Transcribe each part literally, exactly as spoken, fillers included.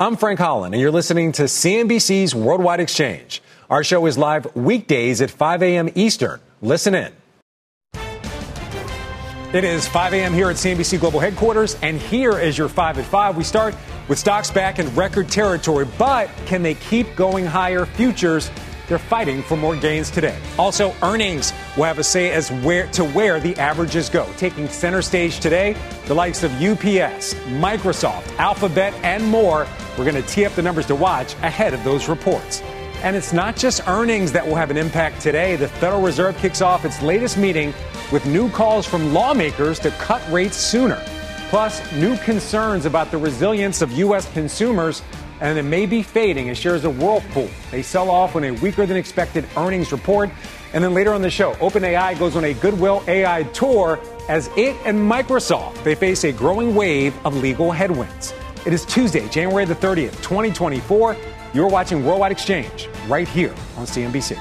I'm Frank Holland, and you're listening to C N B C's Worldwide Exchange. Our show is live weekdays at five a.m. Eastern. Listen in. It is five a.m. here at C N B C Global Headquarters, and here is your five at five. We start with stocks back in record territory, but can they keep going higher? Futures, they're fighting for more gains today. Also, earnings will have a say as where to where the averages go. Taking center stage today, the likes of U P S, Microsoft, Alphabet, and more. We're going to tee up the numbers to watch ahead of those reports. And it's not just earnings that will have an impact today. The Federal Reserve kicks off its latest meeting with new calls from lawmakers to cut rates sooner. Plus, new concerns about the resilience of U S consumers, and it may be fading as shares of Whirlpool. They sell off on a weaker-than-expected earnings report. And then later on the show, OpenAI goes on a Goodwill A I tour as it and Microsoft, they face a growing wave of legal headwinds. It is Tuesday, January the thirtieth, twenty twenty-four. You're watching Worldwide Exchange right here on C N B C.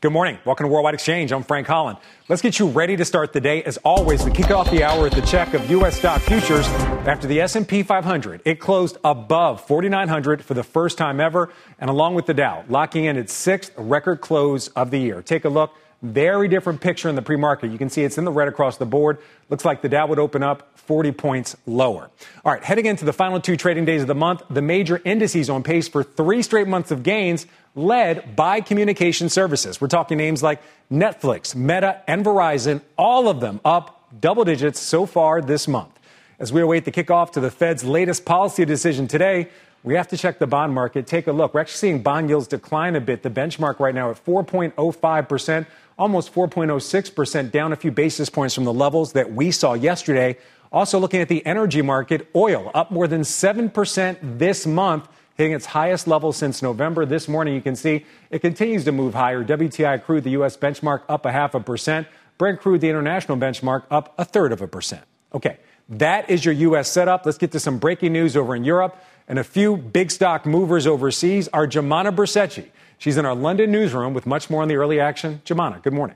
Good morning. Welcome to Worldwide Exchange. I'm Frank Holland. Let's get you ready to start the day. As always, we kick off the hour with the check of U S stock futures after the S and P five hundred. It closed above forty-nine hundred for the first time ever, and along with the Dow, locking in its sixth record close of the year. Take a look. Very different picture in the pre-market. You can see it's in the red across the board. Looks like the Dow would open up forty points lower. All right, heading into the final two trading days of the month, the major indices on pace for three straight months of gains, led by communication services. We're talking names like Netflix, Meta, and Verizon, all of them up double digits so far this month. As we await the kickoff to the Fed's latest policy decision today, we have to check the bond market. Take a look. We're actually seeing bond yields decline a bit. The benchmark right now at four point oh five percent, almost four point oh six percent, down a few basis points from the levels that we saw yesterday. Also looking at the energy market, oil up more than seven percent this month, hitting its highest level since November. This morning, you can see it continues to move higher. W T I crude, the U S benchmark, up a half a percent. Brent crude, the international benchmark, up a third of a percent. Okay, that is your U S setup. Let's get to some breaking news over in Europe. And a few big stock movers overseas are Germana Bersecchi. She's in our London newsroom with much more on the early action. Germana, good morning.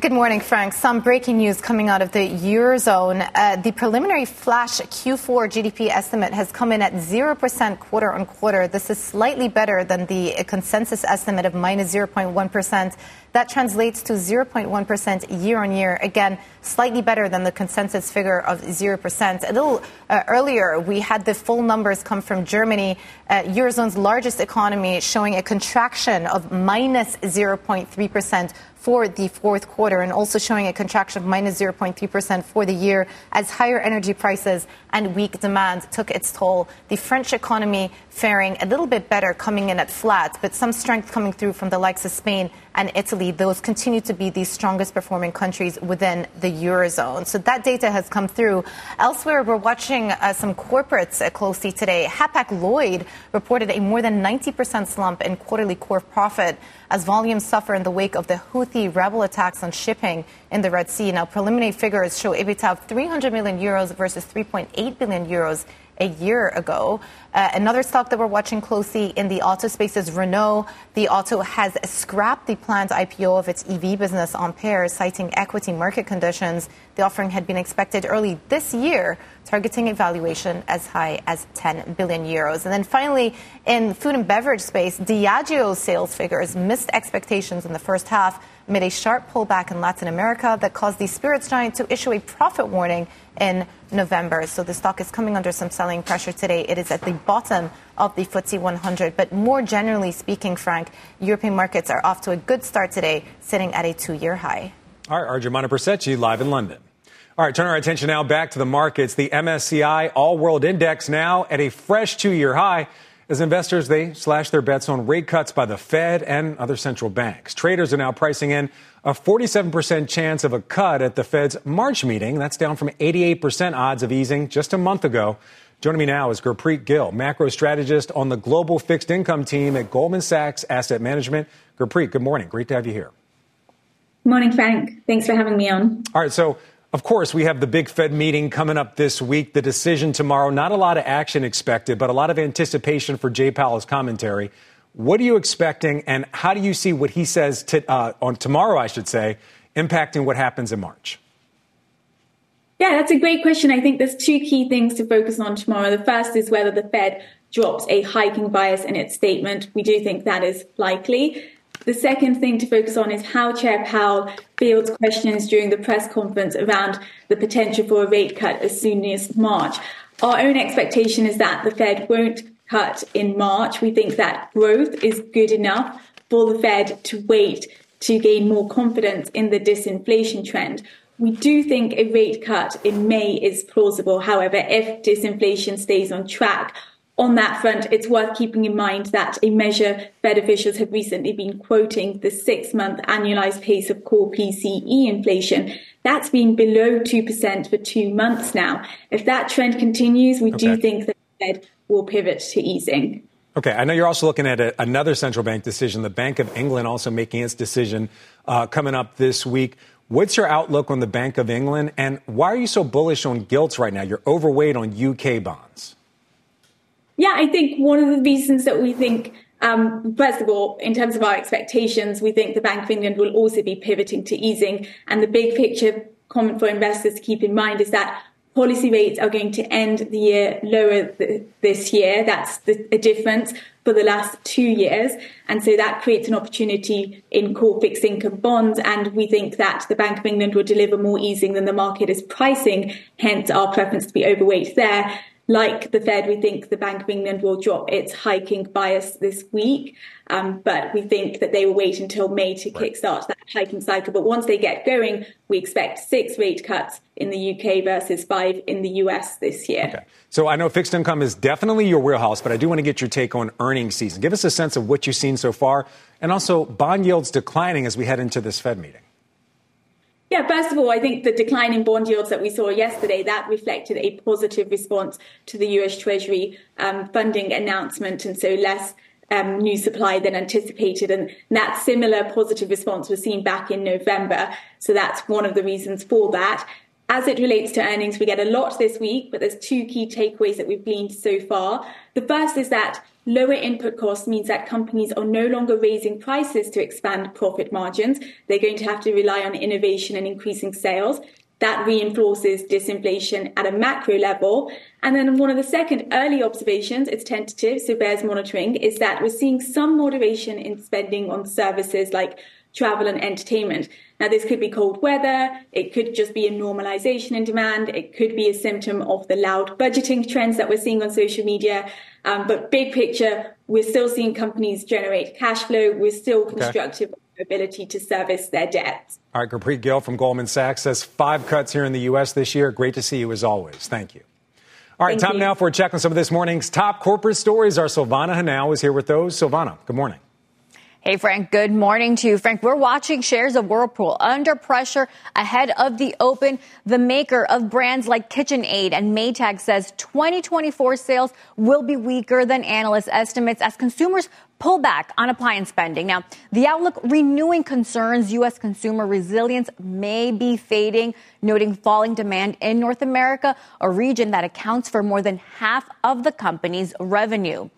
Good morning, Frank. Some breaking news coming out of the Eurozone. Uh, the preliminary flash Q four G D P estimate has come in at zero percent quarter on quarter. This is slightly better than the consensus estimate of minus zero point one percent. That translates to zero point one percent year on year. Again, slightly better than the consensus figure of zero percent. A little uh, earlier, we had the full numbers come from Germany, uh, Eurozone's largest economy, showing a contraction of minus zero point three percent for the fourth quarter, and also showing a contraction of minus zero point three percent for the year as higher energy prices and weak demand took its toll. The French economy faring a little bit better, coming in at flat, but some strength coming through from the likes of Spain and Italy. Those continue to be the strongest performing countries within the Eurozone. So that data has come through. Elsewhere, we're watching uh, some corporates uh, closely today. Hapag-Lloyd reported a more than ninety percent slump in quarterly core profit as volumes suffer in the wake of the Houthi rebel attacks on shipping in the Red Sea. Now, preliminary figures show EBITDA of three hundred million euros versus three point eight billion euros a year ago. Uh, another stock that we're watching closely in the auto space is Renault. The auto has scrapped the planned I P O of its E V business Ampere, citing equity market conditions. The offering had been expected early this year, targeting a valuation as high as ten billion euros. And then finally, in food and beverage space, Diageo sales figures missed expectations in the first half, amid a sharp pullback in Latin America that caused the spirits giant to issue a profit warning in November. So the stock is coming under some selling pressure today. It is at the bottom of the F T S E one hundred. But more generally speaking, Frank, European markets are off to a good start today, sitting at a two-year high. All right, Germana Bersecchi live in London. All right, turn our attention now back to the markets. The M S C I All World Index now at a fresh two-year high, as investors, they slash their bets on rate cuts by the Fed and other central banks. Traders are now pricing in a forty-seven percent chance of a cut at the Fed's March meeting. That's down from eighty-eight percent odds of easing just a month ago. Joining me now is Gurpreet Gill, macro strategist on the global fixed income team at Goldman Sachs Asset Management. Gurpreet, good morning. Great to have you here. Morning, Frank. Thanks for having me on. All right. So, of course, we have the big Fed meeting coming up this week, the decision tomorrow. Not a lot of action expected, but a lot of anticipation for Jay Powell's commentary. What are you expecting, and how do you see what he says to, uh, on tomorrow, I should say, impacting what happens in March? Yeah, that's a great question. I think there's two key things to focus on tomorrow. The first is whether the Fed drops a hiking bias in its statement. We do think that is likely. The second thing to focus on is how Chair Powell fields questions during the press conference around the potential for a rate cut as soon as March. Our own expectation is that the Fed won't cut in March. We think that growth is good enough for the Fed to wait to gain more confidence in the disinflation trend. We do think a rate cut in May is plausible. However, if disinflation stays on track, on that front, it's worth keeping in mind that a measure Fed officials have recently been quoting, the six-month annualized pace of core P C E inflation, that's been below two percent for two months now. If that trend continues, we okay. do think that the Fed will pivot to easing. Okay, I know you're also looking at a, another central bank decision, the Bank of England also making its decision uh, coming up this week. What's your outlook on the Bank of England, and why are you so bullish on gilts right now? You're overweight on U K bonds. Yeah, I think one of the reasons that we think, um, first of all, in terms of our expectations, we think the Bank of England will also be pivoting to easing. And the big picture comment for investors to keep in mind is that policy rates are going to end the year lower th- this year. That's the, a difference for the last two years. And so that creates an opportunity in core fixed income bonds. And we think that the Bank of England will deliver more easing than the market is pricing, hence our preference to be overweight there. Like the Fed, we think the Bank of England will drop its hiking bias this week, um, but we think that they will wait until May to right. kickstart that hiking cycle. But once they get going, we expect six rate cuts in the U K versus five in the U S this year. Okay. So I know fixed income is definitely your wheelhouse, but I do want to get your take on earnings season. Give us a sense of what you've seen so far, and also bond yields declining as we head into this Fed meeting. Yeah, first of all, I think the decline in bond yields that we saw yesterday, that reflected a positive response to the U S Treasury um, funding announcement, and so less um, new supply than anticipated. And that similar positive response was seen back in November. So that's one of the reasons for that. As it relates to earnings, we get a lot this week, but there's two key takeaways that we've gleaned so far. The first is that lower input costs means that companies are no longer raising prices to expand profit margins. They're going to have to rely on innovation and increasing sales. That reinforces disinflation at a macro level. And then one of the second early observations, it's tentative, so bears monitoring, is that we're seeing some moderation in spending on services like travel and entertainment. Now, this could be cold weather. It could just be a normalization in demand. It could be a symptom of the loud budgeting trends that we're seeing on social media. Um, but big picture, we're still seeing companies generate cash flow. We're still constructive on their ability to service their debts. All right, Gurpreet Gill from Goldman Sachs says five cuts here in the U S this year. Great to see you as always. Thank you. All right, Thank time you. now for a check on some of this morning's top corporate stories. Our Silvana Henao is here with those. Silvana, good morning. Hey, Frank, good morning to you. Frank, we're watching shares of Whirlpool under pressure ahead of the open. The maker of brands like KitchenAid and Maytag says twenty twenty-four sales will be weaker than analyst estimates as consumers pull back on appliance spending. Now, the outlook renewing concerns U S consumer resilience may be fading, noting falling demand in North America, a region that accounts for more than half of the company's revenue.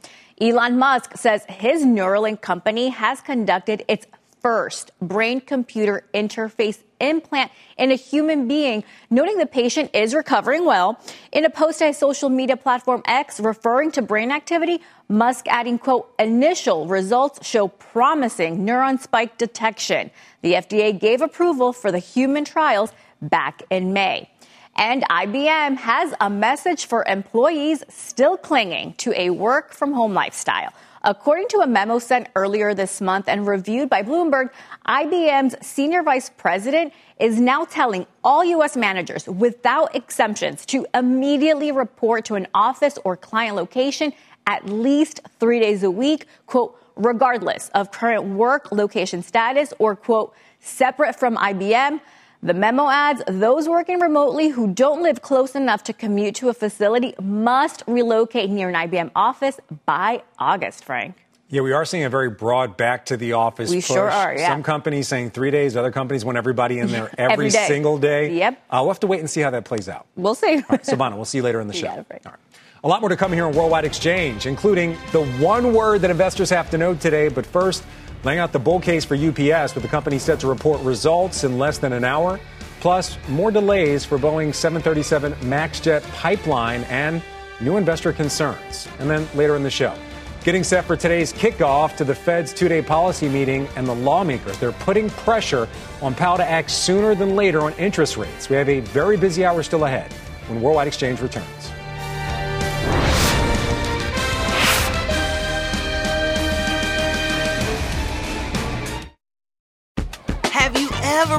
Elon Musk says his Neuralink company has conducted its first brain-computer interface implant in a human being, noting the patient is recovering well. In a post to his social media platform X referring to brain activity, Musk adding, quote, initial results show promising neuron spike detection. The F D A gave approval for the human trials back in May. And I B M has a message for employees still clinging to a work-from-home lifestyle. According to a memo sent earlier this month and reviewed by Bloomberg, I B M's senior vice president is now telling all U S managers without exemptions to immediately report to an office or client location at least three days a week, quote, regardless of current work location status or, quote, separate from I B M. The memo adds those working remotely who don't live close enough to commute to a facility must relocate near an I B M office by August, Frank. Yeah, we are seeing a very broad back to the office we push. Sure are, yeah. Some companies saying three days, other companies want everybody in there every, every day. single day. Yep. Uh, we'll have to wait and see how that plays out. We'll see. All right, Savannah, we'll see you later in the show. Yeah, right. All right. A lot more to come here on Worldwide Exchange, including the one word that investors have to know today. But first, laying out the bull case for U P S, with the company set to report results in less than an hour. Plus, more delays for Boeing's seven thirty-seven MAX jet pipeline and new investor concerns. And then later in the show, getting set for today's kickoff to the Fed's two-day policy meeting, and the lawmakers, they're putting pressure on Powell to act sooner than later on interest rates. We have a very busy hour still ahead when Worldwide Exchange returns. Have you ever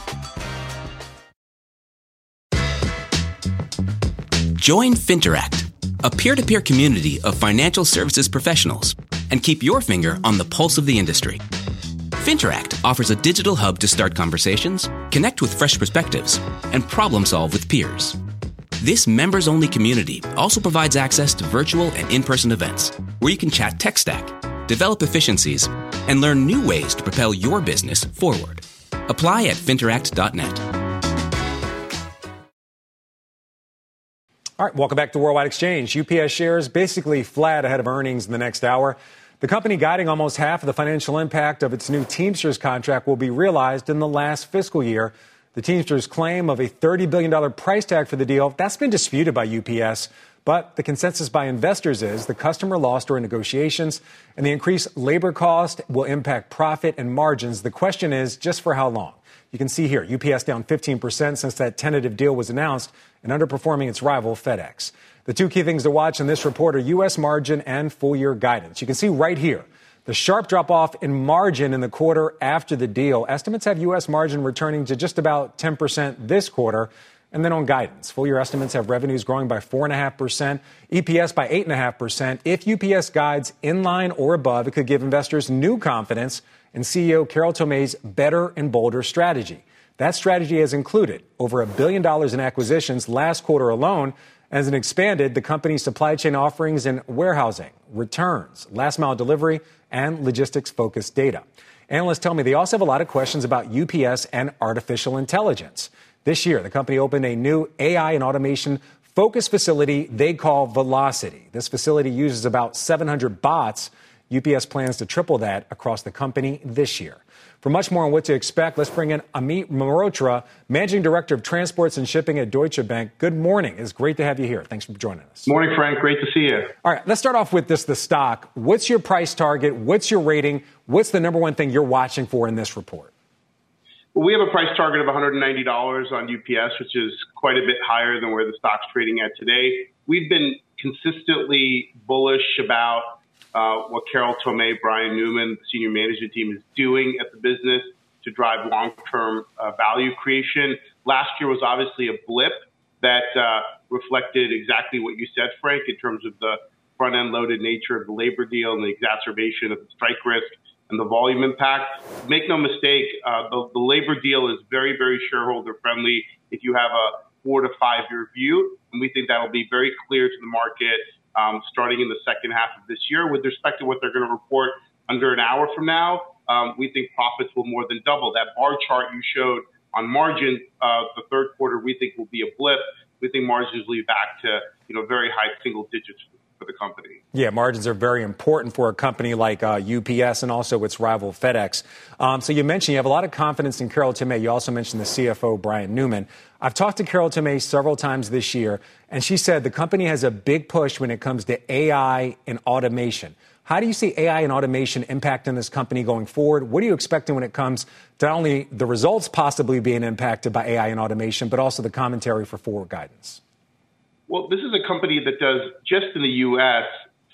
Join Finteract, a peer-to-peer community of financial services professionals, and keep your finger on the pulse of the industry. Finteract offers a digital hub to start conversations, connect with fresh perspectives, and problem-solve with peers. This members-only community also provides access to virtual and in-person events where you can chat tech stack, develop efficiencies, and learn new ways to propel your business forward. Apply at finteract dot net. All right, welcome back to Worldwide Exchange. U P S shares basically flat ahead of earnings in the next hour. The company guiding almost half of the financial impact of its new Teamsters contract will be realized in the last fiscal year. The Teamsters claim of a thirty billion dollars price tag for the deal, that's been disputed by U P S. But the consensus by investors is the customer lost during negotiations, and the increased labor cost will impact profit and margins. The question is just for how long? You can see here, U P S down fifteen percent since that tentative deal was announced and underperforming its rival, FedEx. The two key things to watch in this report are U S margin and full-year guidance. You can see right here the sharp drop-off in margin in the quarter after the deal. Estimates have U S margin returning to just about ten percent this quarter. And then on guidance, full-year estimates have revenues growing by four point five percent, E P S by eight point five percent. If U P S guides in line or above, it could give investors new confidence and C E O Carol Tomé's better and bolder strategy. That strategy has included over a billion dollars in acquisitions last quarter alone, as it expanded the company's supply chain offerings in warehousing, returns, last-mile delivery, and logistics-focused data. Analysts tell me they also have a lot of questions about U P S and artificial intelligence. This year, the company opened a new A I and automation-focused facility they call Velocity. This facility uses about seven hundred bots. U P S plans to triple that across the company this year. For much more on what to expect, let's bring in Amit Mehrotra, Managing Director of Transports and Shipping at Deutsche Bank. Good morning. It's great to have you here. Thanks for joining us. Morning, Frank. Great to see you. All right, let's start off with this, the stock. What's your price target? What's your rating? What's the number one thing you're watching for in this report? Well, we have a price target of one hundred ninety dollars on U P S, which is quite a bit higher than where the stock's trading at today. We've been consistently bullish about Uh, what Carol Tomé, Brian Newman, the senior management team, is doing at the business to drive long-term uh, value creation. Last year was obviously a blip that uh, reflected exactly what you said, Frank, in terms of the front-end loaded nature of the labor deal and the exacerbation of the strike risk and the volume impact. Make no mistake, uh, the, the labor deal is very, very shareholder-friendly if you have a four- to five-year view, and we think that will be very clear to the market Um, starting in the second half of this year. With respect to what they're going to report under an hour from now, um, we think profits will more than double. That bar chart you showed on margin, uh, the third quarter, we think will be a blip. We think margins will be back to, you know, very high single digits for the company. Yeah, margins are very important for a company like uh, U P S and also its rival FedEx. Um, so you mentioned you have a lot of confidence in Carol Tomé. You also mentioned the C F O, Brian Newman. I've talked to Carol Tomé several times this year, and she said the company has a big push when it comes to A I and automation. How do you see A I and automation impacting this company going forward? What are you expecting when it comes to not only the results possibly being impacted by A I and automation, but also the commentary for forward guidance? Well, this is a company that does, just in the U S,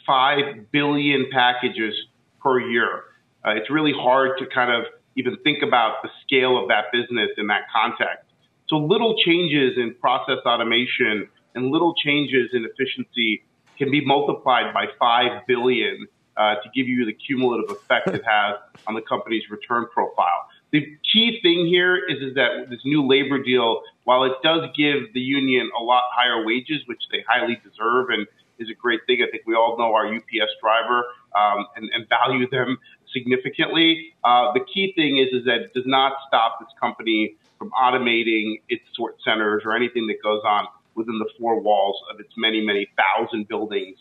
five billion packages per year. Uh, it's really hard to kind of even think about the scale of that business in that context. So little changes in process automation and little changes in efficiency can be multiplied by five billion uh, to give you the cumulative effect it has on the company's return profile. The key thing here is, is that this new labor deal, while it does give the union a lot higher wages, which they highly deserve and is a great thing, I think we all know our U P S driver um, and, and value them significantly. Uh, the key thing is, is that it does not stop this company from automating its sort centers or anything that goes on within the four walls of its many, many thousand buildings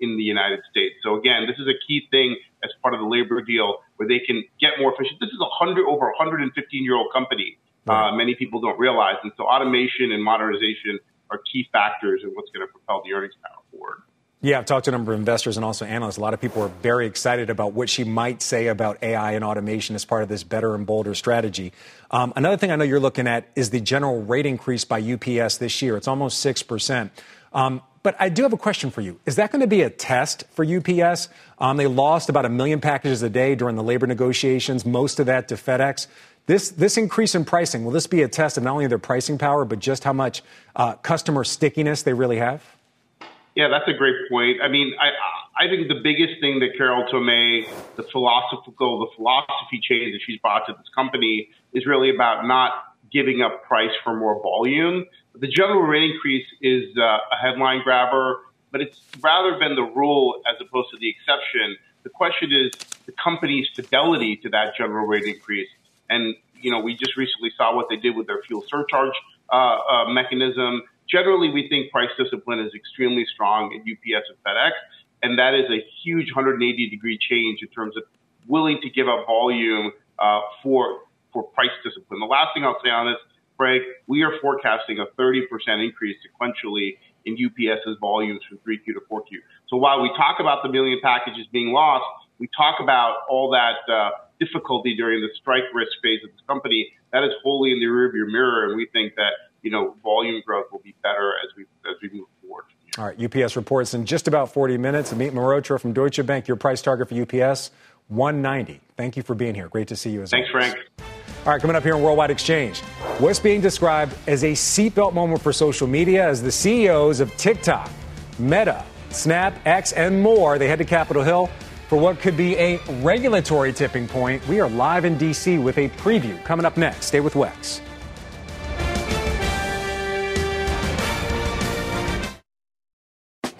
in the United States. So again, this is a key thing as part of the labor deal where they can get more efficient. This is a hundred over one hundred fifteen year old company. Uh, many people don't realize. And so automation and modernization are key factors in what's going to propel the earnings power forward. Yeah, I've talked to a number of investors and also analysts. A lot of people are very excited about what she might say about A I and automation as part of this better and bolder strategy. Um, another thing I know you're looking at is the general rate increase by U P S this year. It's almost six percent. Um, but I do have a question for you. Is that going to be a test for U P S? Um, they lost about a million packages a day during the labor negotiations, most of that to FedEx. This this increase in pricing, will this be a test of not only their pricing power, but just how much uh, customer stickiness they really have? Yeah, that's a great point. I mean, I I think the biggest thing that Carol Tomé, the philosophical, the philosophy change that she's brought to this company is really about not giving up price for more volume. The general rate increase is uh, a headline grabber, but it's rather been the rule as opposed to the exception. The question is the company's fidelity to that general rate increase. And, you know, we just recently saw what they did with their fuel surcharge uh, uh, mechanism. Generally, we think price discipline is extremely strong at U P S and FedEx, and that is a huge one hundred eighty degree change in terms of willing to give up volume uh, for for price discipline. The last thing I'll say on this, Frank, we are forecasting a thirty percent increase sequentially in UPS's volumes from three Q to four Q. So while we talk about the million packages being lost, we talk about all that uh, difficulty during the strike risk phase of this company. That is wholly in the rearview mirror, and we think that, you know, volume growth will be better as we as we move forward. All right, U P S reports in just about forty minutes. Amit Mehrotra from Deutsche Bank, your price target for U P S, one ninety. Thank you for being here. Great to see you as always. Thanks, Frank. All right, coming up here on Worldwide Exchange, what's being described as a seatbelt moment for social media as the C E Os of TikTok, Meta, Snap, X, and more, they head to Capitol Hill for what could be a regulatory tipping point. We are live in D C with a preview coming up next. Stay with Wex.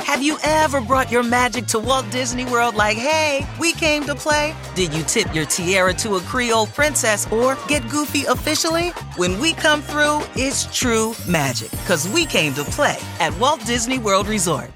Have you ever brought your magic to Walt Disney World like, hey, we came to play? Did you tip your tiara to a Creole princess or get goofy officially? When we come through, it's true magic, because we came to play at Walt Disney World Resort.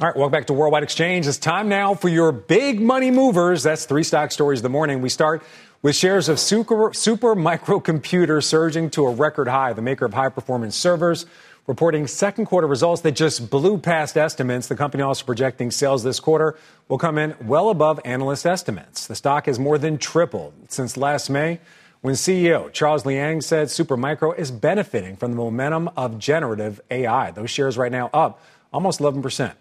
All right, welcome back to Worldwide Exchange. It's time now for your big money movers. That's three stock stories of the morning. We start with shares of Super, Super Microcomputer surging to a record high, the maker of high-performance servers, reporting second quarter results that just blew past estimates. The company also projecting sales this quarter will come in well above analyst estimates. The stock has more than tripled since last May, when C E O Charles Liang said Supermicro is benefiting from the momentum of generative A I. Those shares right now up almost eleven percent.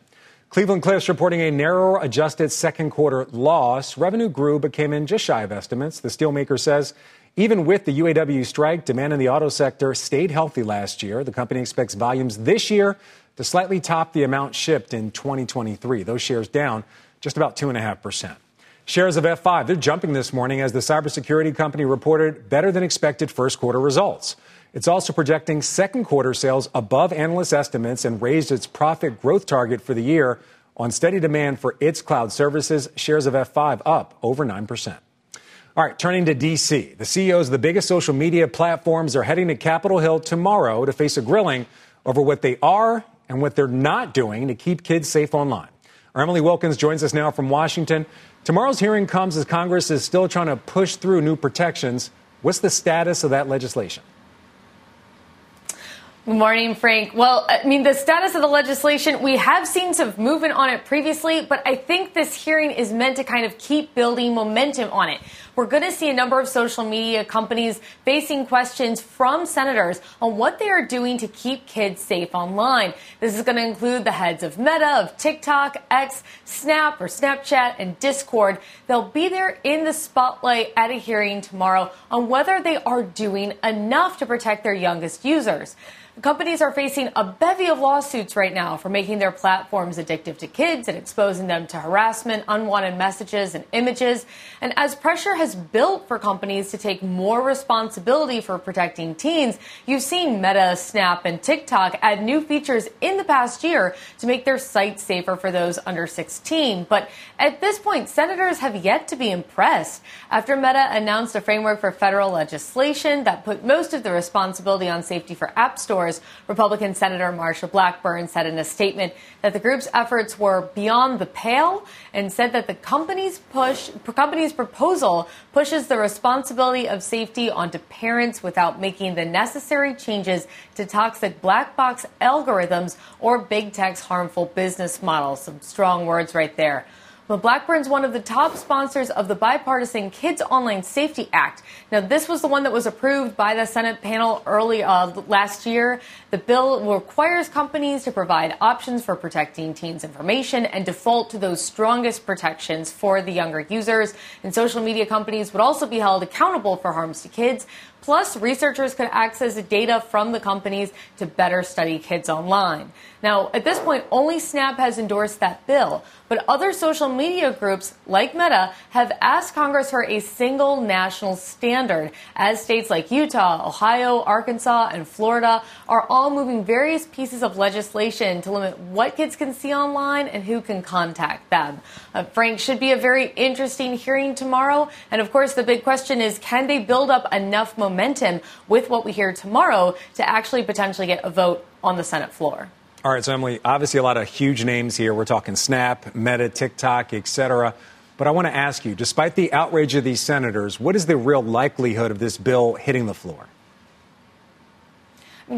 Cleveland-Cliffs reporting a narrower adjusted second quarter loss. Revenue grew but came in just shy of estimates. The steelmaker says even with the U A W strike, demand in the auto sector stayed healthy last year. The company expects volumes this year to slightly top the amount shipped in twenty twenty-three. Those shares down just about two point five percent. Shares of F five, they're jumping this morning as the cybersecurity company reported better than expected first quarter results. It's also projecting second quarter sales above analyst estimates and raised its profit growth target for the year on steady demand for its cloud services. Shares of F five up over nine percent. All right, turning to D C, the C E Os of the biggest social media platforms are heading to Capitol Hill tomorrow to face a grilling over what they are and what they're not doing to keep kids safe online. Our Emily Wilkins joins us now from Washington. Tomorrow's hearing comes as Congress is still trying to push through new protections. What's the status of that legislation? Good morning, Frank. Well, I mean, the status of the legislation, we have seen some movement on it previously, but I think this hearing is meant to kind of keep building momentum on it. We're going to see a number of social media companies facing questions from senators on what they are doing to keep kids safe online. This is going to include the heads of Meta, of TikTok, X, Snap or Snapchat, and Discord. They'll be there in the spotlight at a hearing tomorrow on whether they are doing enough to protect their youngest users. Companies are facing a bevy of lawsuits right now for making their platforms addictive to kids and exposing them to harassment, unwanted messages and images. And as pressure has built for companies to take more responsibility for protecting teens, you've seen Meta, Snap, and TikTok add new features in the past year to make their sites safer for those under sixteen. But at this point, senators have yet to be impressed. After Meta announced a framework for federal legislation that put most of the responsibility on safety for app stores, Republican Senator Marsha Blackburn said in a statement that the group's efforts were beyond the pale and said that the company's push, company's proposal pushes the responsibility of safety onto parents without making the necessary changes to toxic black box algorithms or big tech's harmful business models. Some strong words right there. Well, Blackburn's one of the top sponsors of the bipartisan Kids Online Safety Act. Now, this was the one that was approved by the Senate panel early uh, last year. The bill requires companies to provide options for protecting teens' information and default to those strongest protections for the younger users. And social media companies would also be held accountable for harms to kids. Plus, researchers could access data from the companies to better study kids online. Now, at this point, only Snap has endorsed that bill, but other social media groups like Meta have asked Congress for a single national standard, as states like Utah, Ohio, Arkansas, and Florida are all moving various pieces of legislation to limit what kids can see online and who can contact them. Uh, Frank, should be a very interesting hearing tomorrow. And of course, the big question is, can they build up enough momentum? momentum with what we hear tomorrow to actually potentially get a vote on the Senate floor? All right, so Emily, obviously a lot of huge names here. We're talking Snap, Meta, TikTok, et cetera. But I want to ask you, despite the outrage of these senators, what is the real likelihood of this bill hitting the floor?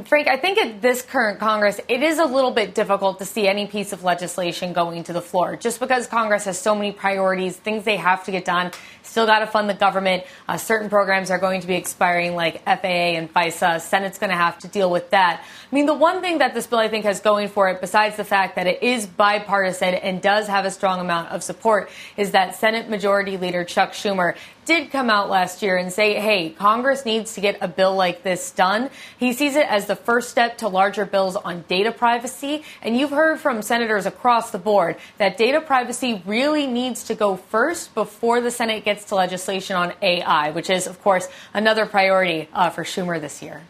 Frank, I think at this current Congress, it is a little bit difficult to see any piece of legislation going to the floor just because Congress has so many priorities, things they have to get done, still got to fund the government. Uh, certain programs are going to be expiring like F A A and FISA. Senate's going to have to deal with that. I mean, the one thing that this bill, I think, has going for it, besides the fact that it is bipartisan and does have a strong amount of support, is that Senate Majority Leader Chuck Schumer did come out last year and say, hey, Congress needs to get a bill like this done. He sees it as the first step to larger bills on data privacy. And you've heard from senators across the board that data privacy really needs to go first before the Senate gets to legislation on A I, which is, of course, another priority uh, for Schumer this year.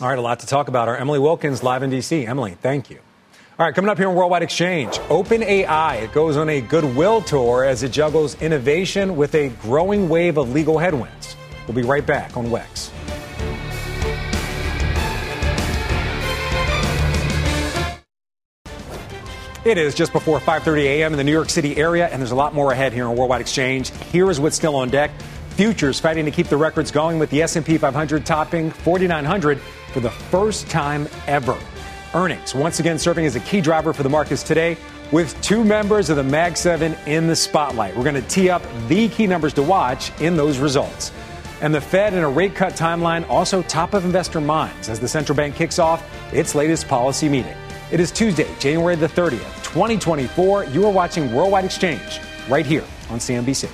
All right, a lot to talk about. Our Emily Wilkins live in D C. Emily, thank you. All right, coming up here on Worldwide Exchange, OpenAI. It goes on a goodwill tour as it juggles innovation with a growing wave of legal headwinds. We'll be right back on W E X. It is just before five thirty a.m. in the New York City area, and there's a lot more ahead here on Worldwide Exchange. Here is what's still on deck. Futures fighting to keep the records going with the S and P five hundred topping forty-nine hundred for the first time ever. Earnings once again serving as a key driver for the markets today, with two members of the Mag seven in the spotlight. We're going to tee up the key numbers to watch in those results. And the Fed and a rate cut timeline also top of investor minds as the central bank kicks off its latest policy meeting. It is Tuesday, January the thirtieth, twenty twenty-four. You are watching Worldwide Exchange right here on C N B C.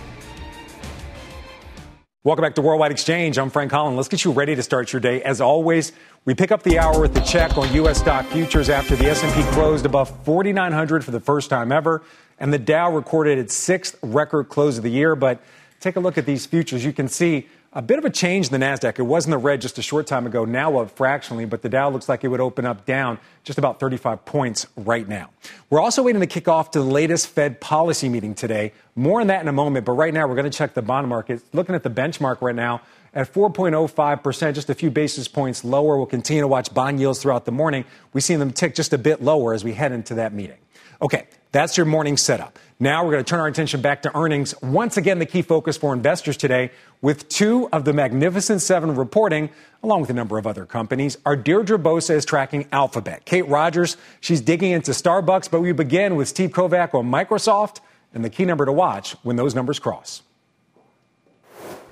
Welcome back to Worldwide Exchange. I'm Frank Holland. Let's get you ready to start your day. As always, we pick up the hour with the check on U S stock futures after the S and P closed above forty-nine hundred for the first time ever, and the Dow recorded its sixth record close of the year. But take a look at these futures. You can see a bit of a change in the NASDAQ. It was in the red just a short time ago, now up fractionally, but the Dow looks like it would open up down just about thirty-five points right now. We're also waiting to kick off to the latest Fed policy meeting today. More on that in a moment, but right now we're going to check the bond market. Looking at the benchmark right now, at four point oh five percent, just a few basis points lower. We'll continue to watch bond yields throughout the morning. We've seen them tick just a bit lower as we head into that meeting. Okay, that's your morning setup. Now we're going to turn our attention back to earnings. Once again, the key focus for investors today, with two of the Magnificent Seven reporting, along with a number of other companies. Our Deirdre Bosa is tracking Alphabet. Kate Rogers, she's digging into Starbucks, but we begin with Steve Kovac on Microsoft and the key number to watch when those numbers cross.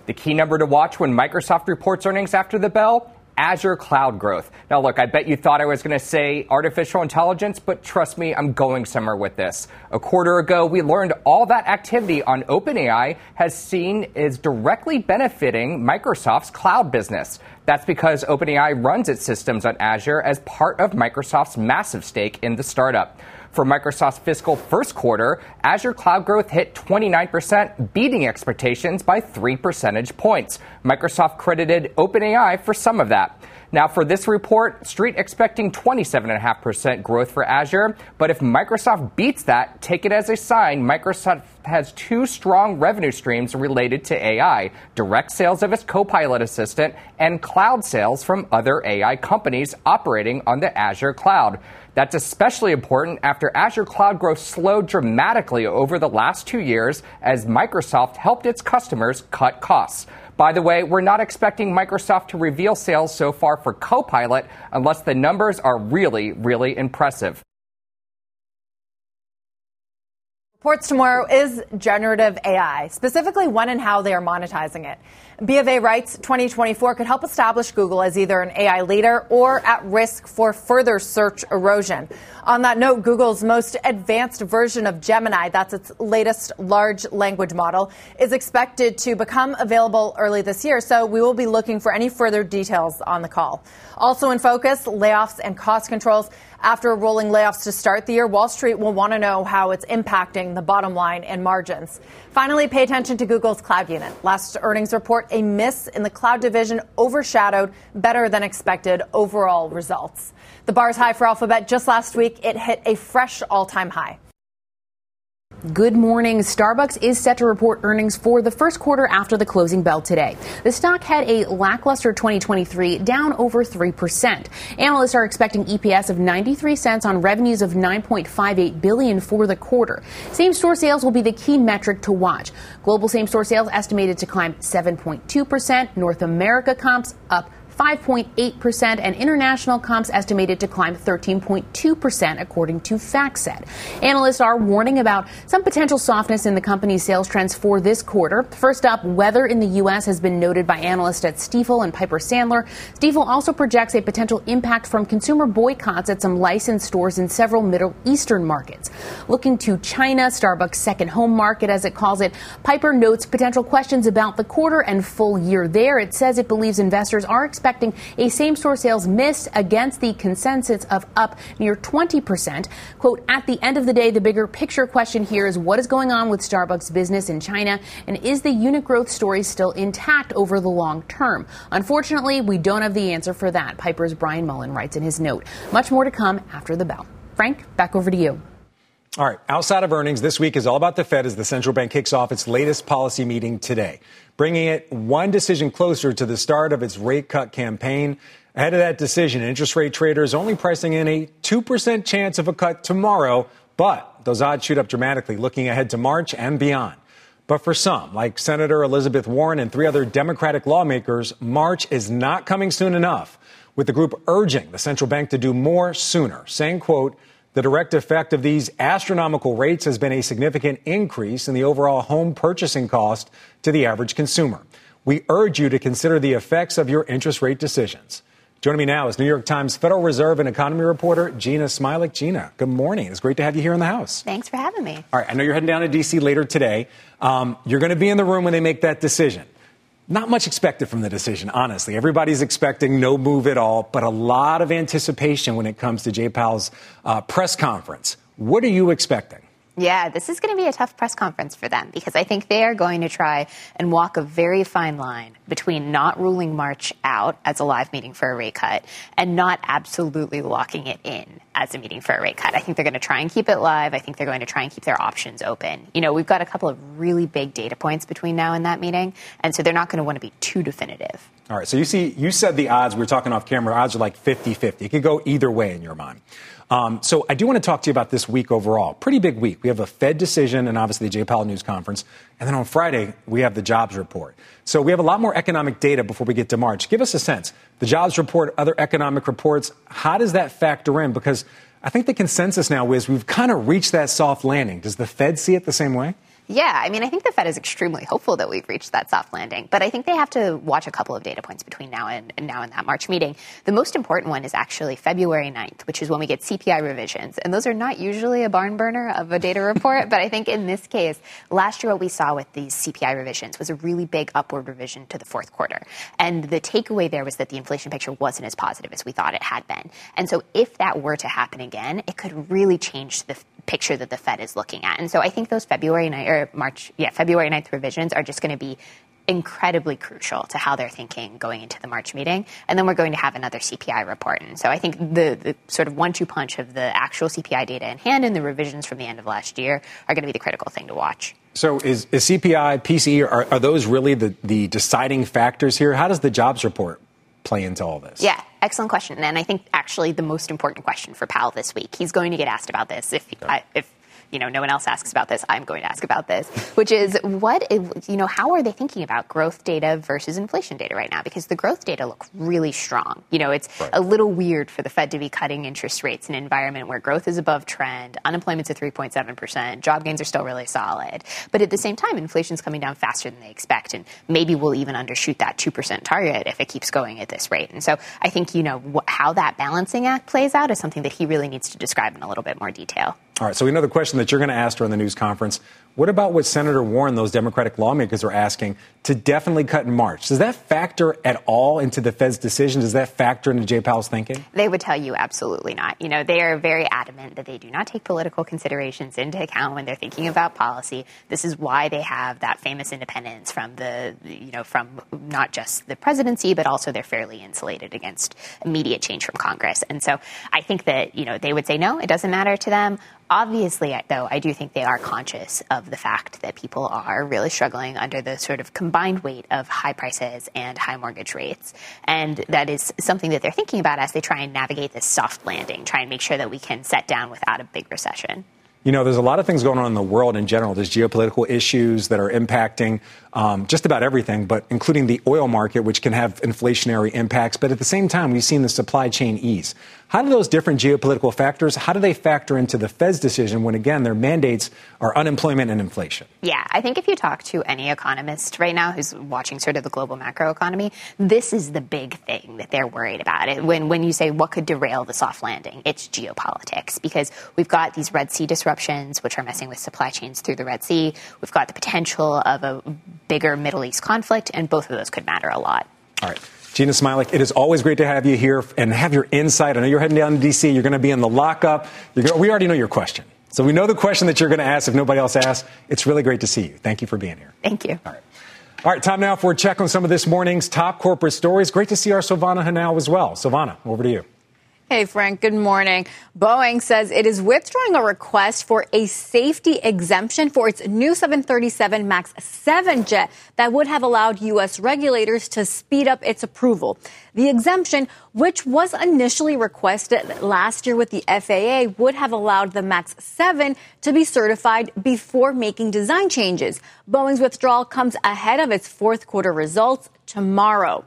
The key number to watch when Microsoft reports earnings after the bell? Azure cloud growth. Now, look, I bet you thought I was going to say artificial intelligence, but trust me, I'm going somewhere with this. A quarter ago, we learned all that activity on OpenAI has seen is directly benefiting Microsoft's cloud business. That's because OpenAI runs its systems on Azure as part of Microsoft's massive stake in the startup. For Microsoft's fiscal first quarter, Azure cloud growth hit twenty-nine percent, beating expectations by three percentage points. Microsoft credited OpenAI for some of that. Now, for this report, Street expecting twenty-seven point five percent growth for Azure. But if Microsoft beats that, take it as a sign Microsoft has two strong revenue streams related to A I, direct sales of its Copilot assistant and cloud sales from other A I companies operating on the Azure cloud. That's especially important after Azure cloud growth slowed dramatically over the last two years as Microsoft helped its customers cut costs. By the way, we're not expecting Microsoft to reveal sales so far for Copilot unless the numbers are really, really impressive. Reports tomorrow is generative A I, specifically when and how they are monetizing it. B of A writes twenty twenty-four could help establish Google as either an A I leader or at risk for further search erosion. On that note, Google's most advanced version of Gemini, that's its latest large language model, is expected to become available early this year, so we will be looking for any further details on the call. Also in focus, layoffs and cost controls. After rolling layoffs to start the year, Wall Street will want to know how it's impacting the bottom line and margins. Finally, pay attention to Google's cloud unit. Last earnings report, a miss in the cloud division overshadowed better than expected overall results. The bar is high for Alphabet. Just last week, it hit a fresh all-time high. Good morning. Starbucks is set to report earnings for the first quarter after the closing bell today. The stock had a lackluster twenty twenty-three, down over three percent. Analysts are expecting E P S of ninety-three cents on revenues of nine point five eight billion dollars for the quarter. Same-store sales will be the key metric to watch. Global same-store sales estimated to climb seven point two percent. North America comps up five point eight percent, and international comps estimated to climb thirteen point two percent, according to FactSet. Analysts are warning about some potential softness in the company's sales trends for this quarter. First up, weather in the U S has been noted by analysts at Stifel and Piper Sandler. Stifel also projects a potential impact from consumer boycotts at some licensed stores in several Middle Eastern markets. Looking to China, Starbucks' second home market, as it calls it, Piper notes potential questions about the quarter and full year there. It says it believes investors are expecting expecting a same-store sales miss against the consensus of up near twenty percent. Quote, at the end of the day, the bigger picture question here is what is going on with Starbucks business in China, and is the unit growth story still intact over the long term? Unfortunately, we don't have the answer for that, Piper's Brian Mullen writes in his note. Much more to come after the bell. Frank, back over to you. All right. Outside of earnings, this week is all about the Fed as the central bank kicks off its latest policy meeting today, bringing it one decision closer to the start of its rate cut campaign. Ahead of that decision, interest rate traders only pricing in a two percent chance of a cut tomorrow, but those odds shoot up dramatically looking ahead to March and beyond. But for some, like Senator Elizabeth Warren and three other Democratic lawmakers, March is not coming soon enough, with the group urging the central bank to do more sooner, saying, quote, the direct effect of these astronomical rates has been a significant increase in the overall home purchasing cost to the average consumer. We urge you to consider the effects of your interest rate decisions. Joining me now is New York Times Federal Reserve and economy reporter Jeanna Smialek. Jeanna, good morning. It's great to have you here in the house. Thanks for having me. All right. I know you're heading down to D C later today. Um, you're going to be in the room when they make that decision. Not much expected from the decision, honestly. Everybody's expecting no move at all, but a lot of anticipation when it comes to Jay Powell's uh, press conference. What are you expecting? Yeah, this is going to be a tough press conference for them because I think they are going to try and walk a very fine line between not ruling March out as a live meeting for a rate cut and not absolutely locking it in as a meeting for a rate cut. I think they're going to try and keep it live. I think they're going to try and keep their options open. You know, we've got a couple of really big data points between now and that meeting, and so they're not going to want to be too definitive. All right, so you see, you said the odds, we were talking off camera, odds are like fifty-fifty. It could go either way in your mind. Um, so I do want to talk to you about this week overall. Pretty big week. We have a Fed decision and obviously the Jay Powell news conference. And then on Friday, we have the jobs report. So we have a lot more economic data before we get to March. Give us a sense. The jobs report, other economic reports, how does that factor in? Because I think the consensus now is we've kind of reached that soft landing. Does the Fed see it the same way? Yeah, I mean, I think the Fed is extremely hopeful that we've reached that soft landing, but I think they have to watch a couple of data points between now and, and now and that March meeting. The most important one is actually February ninth, which is when we get C P I revisions, and those are not usually a barn burner of a data report, but I think in this case, last year what we saw with these C P I revisions was a really big upward revision to the fourth quarter, and the takeaway there was that the inflation picture wasn't as positive as we thought it had been, and so if that were to happen again, it could really change the picture that the Fed is looking at. And so I think those February ninth or March, yeah, February ninth revisions are just going to be incredibly crucial to how they're thinking going into the March meeting. And then we're going to have another C P I report. And so I think the, the sort of one-two punch of the actual C P I data in hand and the revisions from the end of last year are going to be the critical thing to watch. So is, is C P I, P C E, are, are those really the, the deciding factors here? How does the jobs report play into all this? Yeah. Excellent question. And I think actually the most important question for Powell this week, he's going to get asked about this. If, okay. I, if you know, no one else asks about this, I'm going to ask about this, which is what, you know, how are they thinking about growth data versus inflation data right now? Because the growth data look really strong. You know, it's right. a little weird for the Fed to be cutting interest rates in an environment where growth is above trend, unemployment's at three point seven percent, job gains are still really solid. But at the same time, inflation's coming down faster than they expect, and maybe we'll even undershoot that two percent target if it keeps going at this rate. And so I think you know, wh- how that balancing act plays out is something that he really needs to describe in a little bit more detail. All right. So another question that you're going to ask during the news conference, what about what Senator Warren, those Democratic lawmakers are asking to definitely cut in March? Does that factor at all into the Fed's decision? Does that factor into Jay Powell's thinking? They would tell you absolutely not. You know, they are very adamant that they do not take political considerations into account when they're thinking about policy. This is why they have that famous independence from the, you know, from not just the presidency, but also they're fairly insulated against immediate change from Congress. And so I think that, you know, they would say, no, it doesn't matter to them. Obviously, though, I do think they are conscious of the fact that people are really struggling under the sort of combined weight of high prices and high mortgage rates. And that is something that they're thinking about as they try and navigate this soft landing, try and make sure that we can set down without a big recession. You know, there's a lot of things going on in the world in general. There's geopolitical issues that are impacting um, just about everything, but including the oil market, which can have inflationary impacts. But at the same time, we've seen the supply chain ease. How do those different geopolitical factors, how do they factor into the Fed's decision when, again, their mandates are unemployment and inflation? Yeah, I think if you talk to any economist right now who's watching sort of the global macroeconomy, this is the big thing that they're worried about. It, when, when you say what could derail the soft landing, it's geopolitics, because we've got these Red Sea disruptions, which are messing with supply chains through the Red Sea. We've got the potential of a bigger Middle East conflict, and both of those could matter a lot. All right. Jeanna Smialek, it is always great to have you here and have your insight. I know you're heading down to D C. You're going to be in the lockup. You're going to, we already know your question. So we know the question that you're going to ask if nobody else asks. It's really great to see you. Thank you for being here. Thank you. All right. All right, time now for a check on some of this morning's top corporate stories. Great to see our Silvana Henao as well. Silvana, over to you. Hey, Frank. Good morning. Boeing says it is withdrawing a request for a safety exemption for its new seven thirty-seven MAX seven jet that would have allowed U S regulators to speed up its approval. The exemption, which was initially requested last year with the F A A, would have allowed the MAX seven to be certified before making design changes. Boeing's withdrawal comes ahead of its fourth quarter results tomorrow.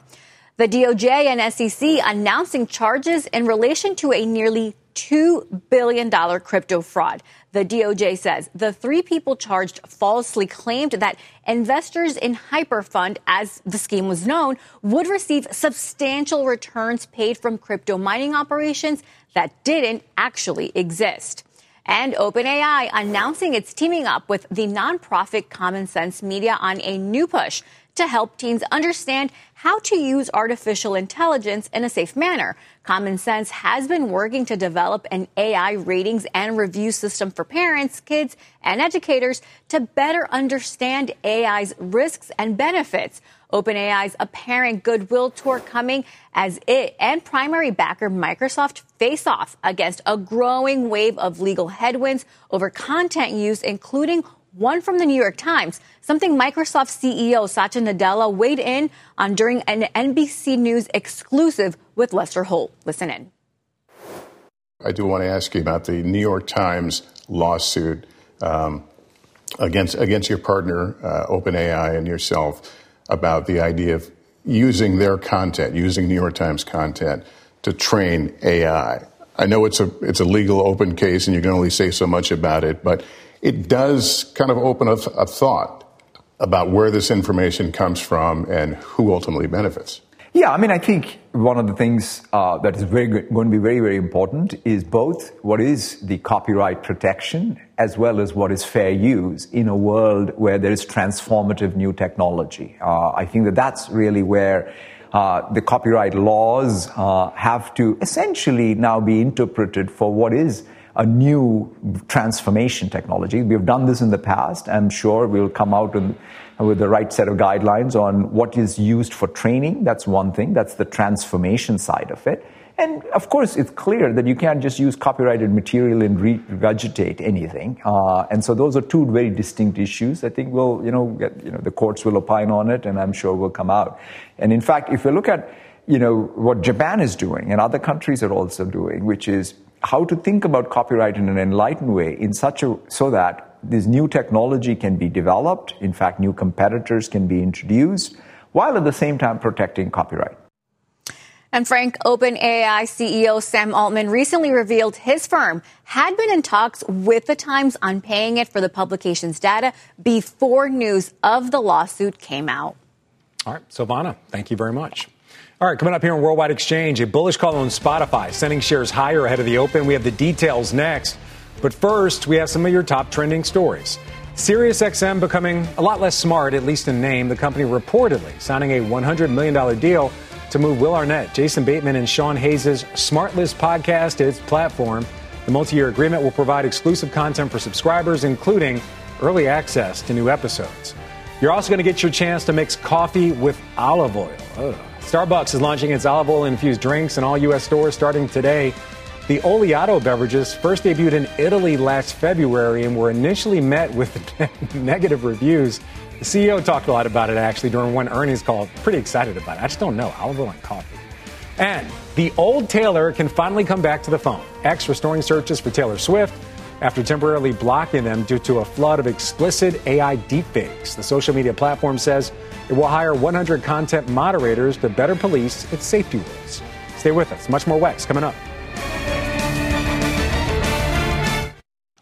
The D O J and S E C announcing charges in relation to a nearly two billion dollars crypto fraud. The D O J says the three people charged falsely claimed that investors in Hyperfund, as the scheme was known, would receive substantial returns paid from crypto mining operations that didn't actually exist. And OpenAI announcing it's teaming up with the nonprofit Common Sense Media on a new push to help teens understand how to use artificial intelligence in a safe manner. Common Sense has been working to develop an A I ratings and review system for parents, kids, and educators to better understand A I's risks and benefits. OpenAI's apparent goodwill tour coming as it and primary backer Microsoft face off against a growing wave of legal headwinds over content use, including one from the New York Times, something Microsoft C E O Satya Nadella weighed in on during an N B C News exclusive with Lester Holt. Listen in. I do want to ask you about the New York Times lawsuit um, against against your partner, uh, OpenAI, and yourself about the idea of using their content, using New York Times content to train A I. I know it's a it's a legal open case, and you can only say so much about it, but it does kind of open up a thought about where this information comes from and who ultimately benefits. Yeah, I mean, I think one of the things uh, that is very good, going to be very, very important is both what is the copyright protection as well as what is fair use in a world where there is transformative new technology. Uh, I think that that's really where uh, the copyright laws uh, have to essentially now be interpreted for what is a new transformation technology. We have done this in the past. I'm sure we'll come out with, with the right set of guidelines on what is used for training. That's one thing. That's the transformation side of it. And of course, it's clear that you can't just use copyrighted material and regurgitate anything. Uh, and so those are two very distinct issues. I think we'll, you know, get, you know, the courts will opine on it, and I'm sure we'll come out. And in fact, if we look at, you know, what Japan is doing and other countries are also doing, which is how to think about copyright in an enlightened way in such a so that this new technology can be developed, in fact, new competitors can be introduced, while at the same time protecting copyright. And Frank, OpenAI C E O Sam Altman recently revealed his firm had been in talks with the Times on paying it for the publication's data before news of the lawsuit came out. All right, Silvana, thank you very much. All right, coming up here on Worldwide Exchange, a bullish call on Spotify, sending shares higher ahead of the open. We have the details next. But first, we have some of your top trending stories. SiriusXM becoming a lot less smart, at least in name. The company reportedly signing a one hundred million dollars deal to move Will Arnett, Jason Bateman, and Sean Hayes' SmartList podcast to its platform. The multi-year agreement will provide exclusive content for subscribers, including early access to new episodes. You're also going to get your chance to mix coffee with olive oil. Ugh. Starbucks is launching its olive oil-infused drinks in all U S stores starting today. The Oleato beverages first debuted in Italy last February and were initially met with negative reviews. The C E O talked a lot about it, actually, during one earnings call. Pretty excited about it. I just don't know. Olive oil and coffee. And the old Taylor can finally come back to the phone. X restoring searches for Taylor Swift after temporarily blocking them due to a flood of explicit A I deepfakes. The social media platform says it will hire one hundred content moderators to better police its safety rules. Stay with us. Much more Wax coming up.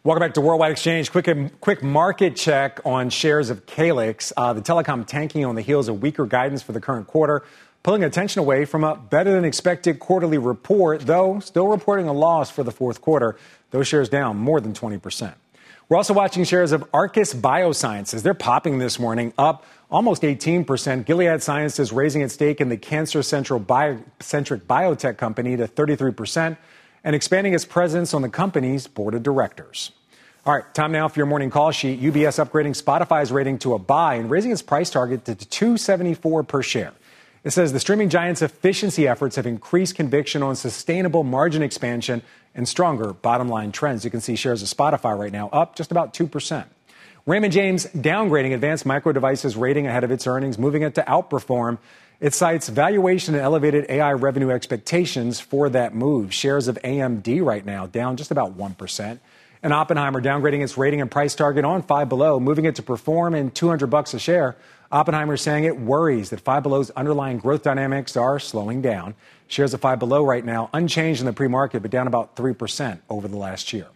Welcome back to Worldwide Exchange. Quick quick market check on shares of Calix. Uh, the telecom tanking on the heels of weaker guidance for the current quarter, pulling attention away from a better-than-expected quarterly report, though still reporting a loss for the fourth quarter. Those shares down more than twenty percent. We're also watching shares of Arcus Biosciences. They're popping this morning, up almost eighteen percent. Gilead Sciences raising its stake in the cancer-centric biotech company to thirty-three percent and expanding its presence on the company's board of directors. All right, time now for your morning call sheet. U B S upgrading Spotify's rating to a buy and raising its price target to two dollars and seventy-four cents per share. It says the streaming giant's efficiency efforts have increased conviction on sustainable margin expansion and stronger bottom-line trends. You can see shares of Spotify right now up just about two percent. Raymond James downgrading Advanced Micro Devices rating ahead of its earnings, moving it to outperform. It cites valuation and elevated A I revenue expectations for that move. Shares of A M D right now down just about one percent. And Oppenheimer downgrading its rating and price target on Five Below, moving it to perform in two hundred bucks a share. Oppenheimer saying it worries that Five Below's underlying growth dynamics are slowing down. Shares of Five Below right now unchanged in the pre-market, but down about three percent over the last year.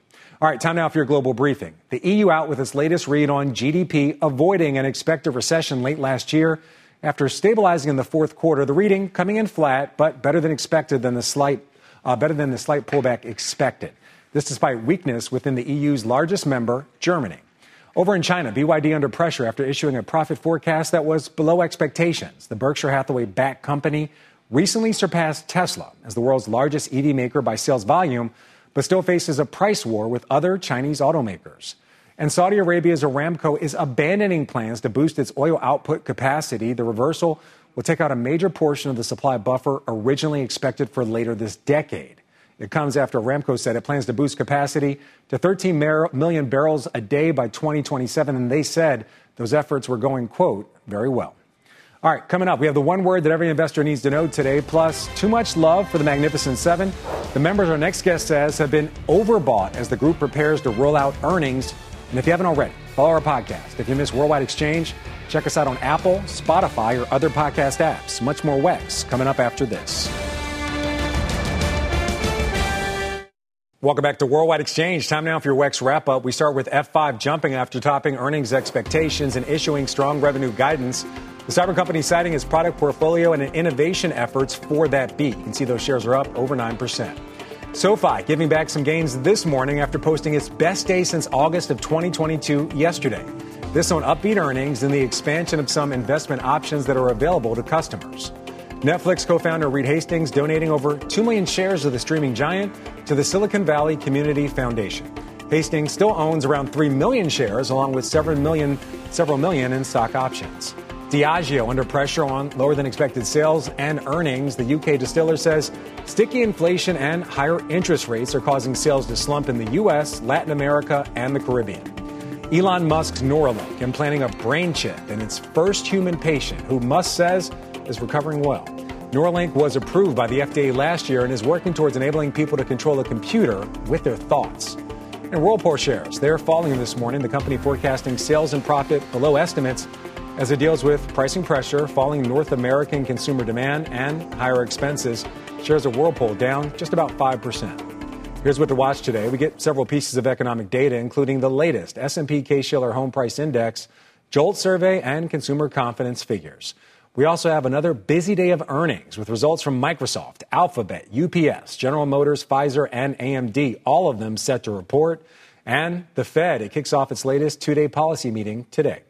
All right, time now for your global briefing. The E U out with its latest read on G D P, avoiding an expected recession late last year. After stabilizing in the fourth quarter, the reading coming in flat, but better than expected than the slight, uh, better than the slight pullback expected. This despite weakness within the E U's largest member, Germany. Over in China, B Y D under pressure after issuing a profit forecast that was below expectations. The Berkshire Hathaway-backed company recently surpassed Tesla as the world's largest E V maker by sales volume, but still faces a price war with other Chinese automakers. And Saudi Arabia's Aramco is abandoning plans to boost its oil output capacity. The reversal will take out a major portion of the supply buffer originally expected for later this decade. It comes after Aramco said it plans to boost capacity to thirteen million barrels a day by twenty twenty-seven, and they said those efforts were going, quote, very well. All right, coming up, we have the one word that every investor needs to know today, plus too much love for the Magnificent Seven. The members, our next guest says, have been overbought as the group prepares to roll out earnings. And if you haven't already, follow our podcast. If you miss Worldwide Exchange, check us out on Apple, Spotify, or other podcast apps. Much more W E X coming up after this. Welcome back to Worldwide Exchange. Time now for your W E X wrap-up. We start with F five jumping after topping earnings expectations and issuing strong revenue guidance. The cyber company citing its product portfolio and innovation efforts for that beat. You can see those shares are up over nine percent. SoFi giving back some gains this morning after posting its best day since August of twenty twenty-two yesterday. This on upbeat earnings and the expansion of some investment options that are available to customers. Netflix co-founder Reed Hastings donating over two million shares of the streaming giant to the Silicon Valley Community Foundation. Hastings still owns around three million shares, along with several million, several million in stock options. Diageo under pressure on lower than expected sales and earnings. The U K distiller says sticky inflation and higher interest rates are causing sales to slump in the U S, Latin America, and the Caribbean. Elon Musk's Neuralink implanting a brain chip in its first human patient, who Musk says is recovering well. Neuralink was approved by the F D A last year and is working towards enabling people to control a computer with their thoughts. And Whirlpool shares, they're falling this morning. The company forecasting sales and profit below estimates as it deals with pricing pressure, falling North American consumer demand, and higher expenses. Shares of Whirlpool down just about five percent. Here's what to watch today. We get several pieces of economic data, including the latest S and P Case-Shiller Home Price Index, JOLT survey, and consumer confidence figures. We also have another busy day of earnings with results from Microsoft, Alphabet, U P S, General Motors, Pfizer, and A M D, all of them set to report. And the Fed, it kicks off its latest two-day policy meeting today.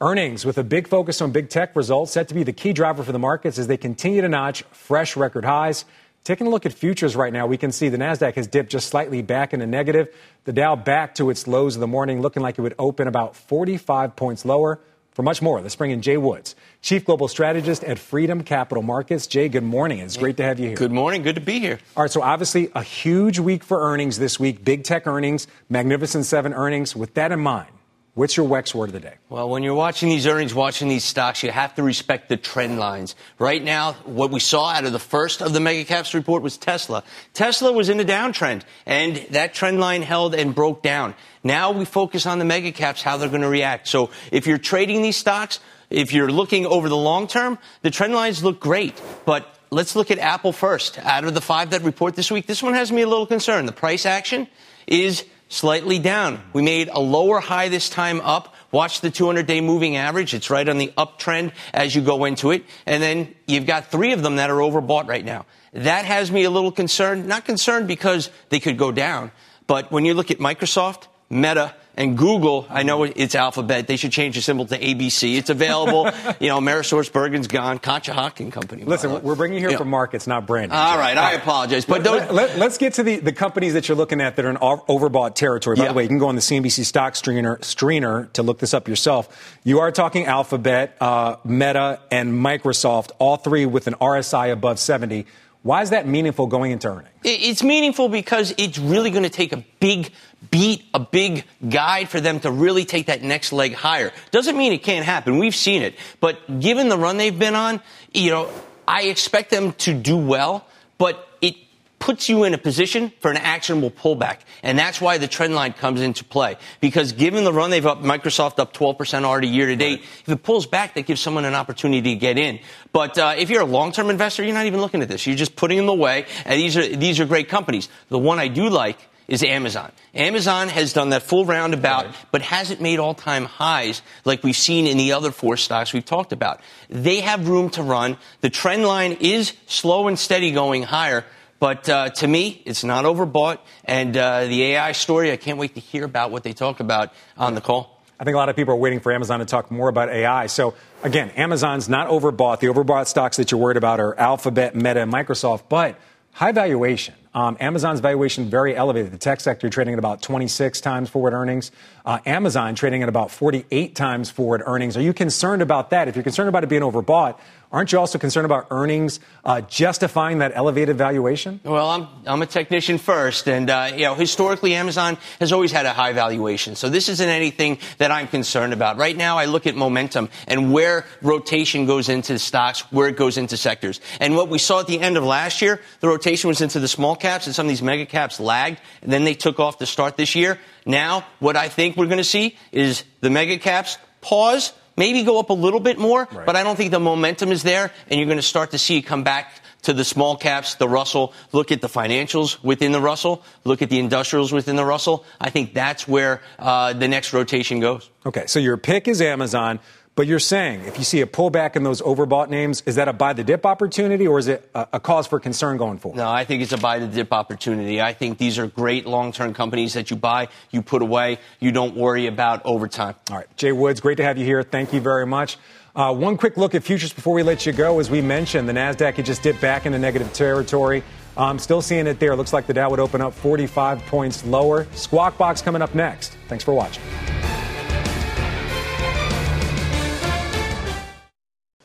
Earnings with a big focus on big tech results set to be the key driver for the markets as they continue to notch fresh record highs. Taking a look at futures right now, we can see the Nasdaq has dipped just slightly back in the negative. The Dow back to its lows of the morning, looking like it would open about forty-five points lower. For much more, let's bring in Jay Woods, Chief Global Strategist at Freedom Capital Markets. Jay, good morning. It's great to have you here. Good morning. Good to be here. All right, so obviously a huge week for earnings this week, big tech earnings, Magnificent Seven earnings. With that in mind, what's your W E X word of the day? Well, when you're watching these earnings, watching these stocks, you have to respect the trend lines. Right now, what we saw out of the first of the mega caps report was Tesla. Tesla was in a downtrend, and that trend line held and broke down. Now we focus on the mega caps, how they're going to react. So if you're trading these stocks, if you're looking over the long term, the trend lines look great, but let's look at Apple first. Out of the five that report this week, this one has me a little concerned. The price action is slightly down. We made a lower high this time up. Watch the two hundred day moving average. It's right on the uptrend as you go into it. And then you've got three of them that are overbought right now. That has me a little concerned. Not concerned because they could go down. But when you look at Microsoft, Meta, and Google, I know it's Alphabet. They should change the symbol to A B C. It's available. You know, AmerisourceBergen's gone. Katja Hocking Company. Listen, well, we're bringing you here you for know. markets, not branding. All right, I apologize. But let, let, let's get to the, the companies that you're looking at that are in overbought territory. By yeah. the way, you can go on the C N B C stock screener, screener to look this up yourself. You are talking Alphabet, uh, Meta, and Microsoft, all three with an R S I above seventy. Why is that meaningful going into earnings? It's meaningful because it's really going to take a big beat, a big guide for them to really take that next leg higher. Doesn't mean it can't happen. We've seen it. But given the run they've been on, you know, I expect them to do well, but it puts you in a position for an actionable pullback. And that's why the trend line comes into play. Because given the run they've up, Microsoft up twelve percent already year to date. Right. If it pulls back, that gives someone an opportunity to get in. But uh, if you're a long-term investor, you're not even looking at this. You're just putting them away. And these are, these are great companies. The one I do like is Amazon. Amazon has done that full roundabout, right, but hasn't made all-time highs like we've seen in the other four stocks we've talked about. They have room to run. The trend line is slow and steady going higher. But uh, to me, it's not overbought. And uh, the A I story, I can't wait to hear about what they talk about on the call. I think a lot of people are waiting for Amazon to talk more about A I. So, again, Amazon's not overbought. The overbought stocks that you're worried about are Alphabet, Meta, and Microsoft. But high valuation. Um, Amazon's valuation very elevated. The tech sector trading at about twenty-six times forward earnings. Uh, Amazon trading at about forty-eight times forward earnings. Are you concerned about that? If you're concerned about it being overbought, aren't you also concerned about earnings uh, justifying that elevated valuation? Well, I'm I'm a technician first, and uh, you know historically Amazon has always had a high valuation, so this isn't anything that I'm concerned about. Right now, I look at momentum and where rotation goes into the stocks, where it goes into sectors, and what we saw at the end of last year, the rotation was into the small caps, and some of these mega caps lagged, and then they took off to start this year. Now, what I think we're going to see is the mega caps pause. Maybe go up a little bit more, right. But I don't think the momentum is there, and you're going to start to see it come back to the small caps, the Russell. Look at the financials within the Russell. Look at the industrials within the Russell. I think that's where uh, the next rotation goes. Okay, so your pick is Amazon, but you're saying if you see a pullback in those overbought names, is that a buy-the-dip opportunity, or is it a, a cause for concern going forward? No, I think it's a buy-the-dip opportunity. I think these are great long-term companies that you buy, you put away, you don't worry about overtime. All right. Jay Woods, great to have you here. Thank you very much. Uh, one quick look at futures before we let you go. As we mentioned, the NASDAQ had just dipped back into negative territory. Um, still seeing it there. Looks like the Dow would open up forty-five points lower. Squawk Box coming up next. Thanks for watching.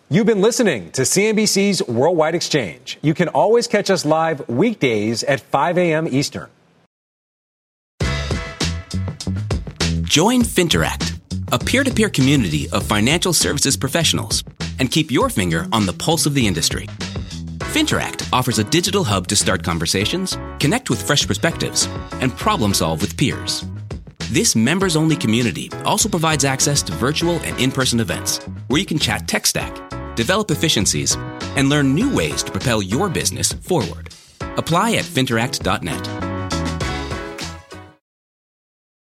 You've been listening to C N B C's Worldwide Exchange. You can always catch us live weekdays at five a.m. Eastern. Join FinterAct, a peer-to-peer community of financial services professionals, and keep your finger on the pulse of the industry. FinterAct offers a digital hub to start conversations, connect with fresh perspectives, and problem-solve with peers. This members-only community also provides access to virtual and in-person events where you can chat tech stack, develop efficiencies, and learn new ways to propel your business forward. Apply at finteract dot net.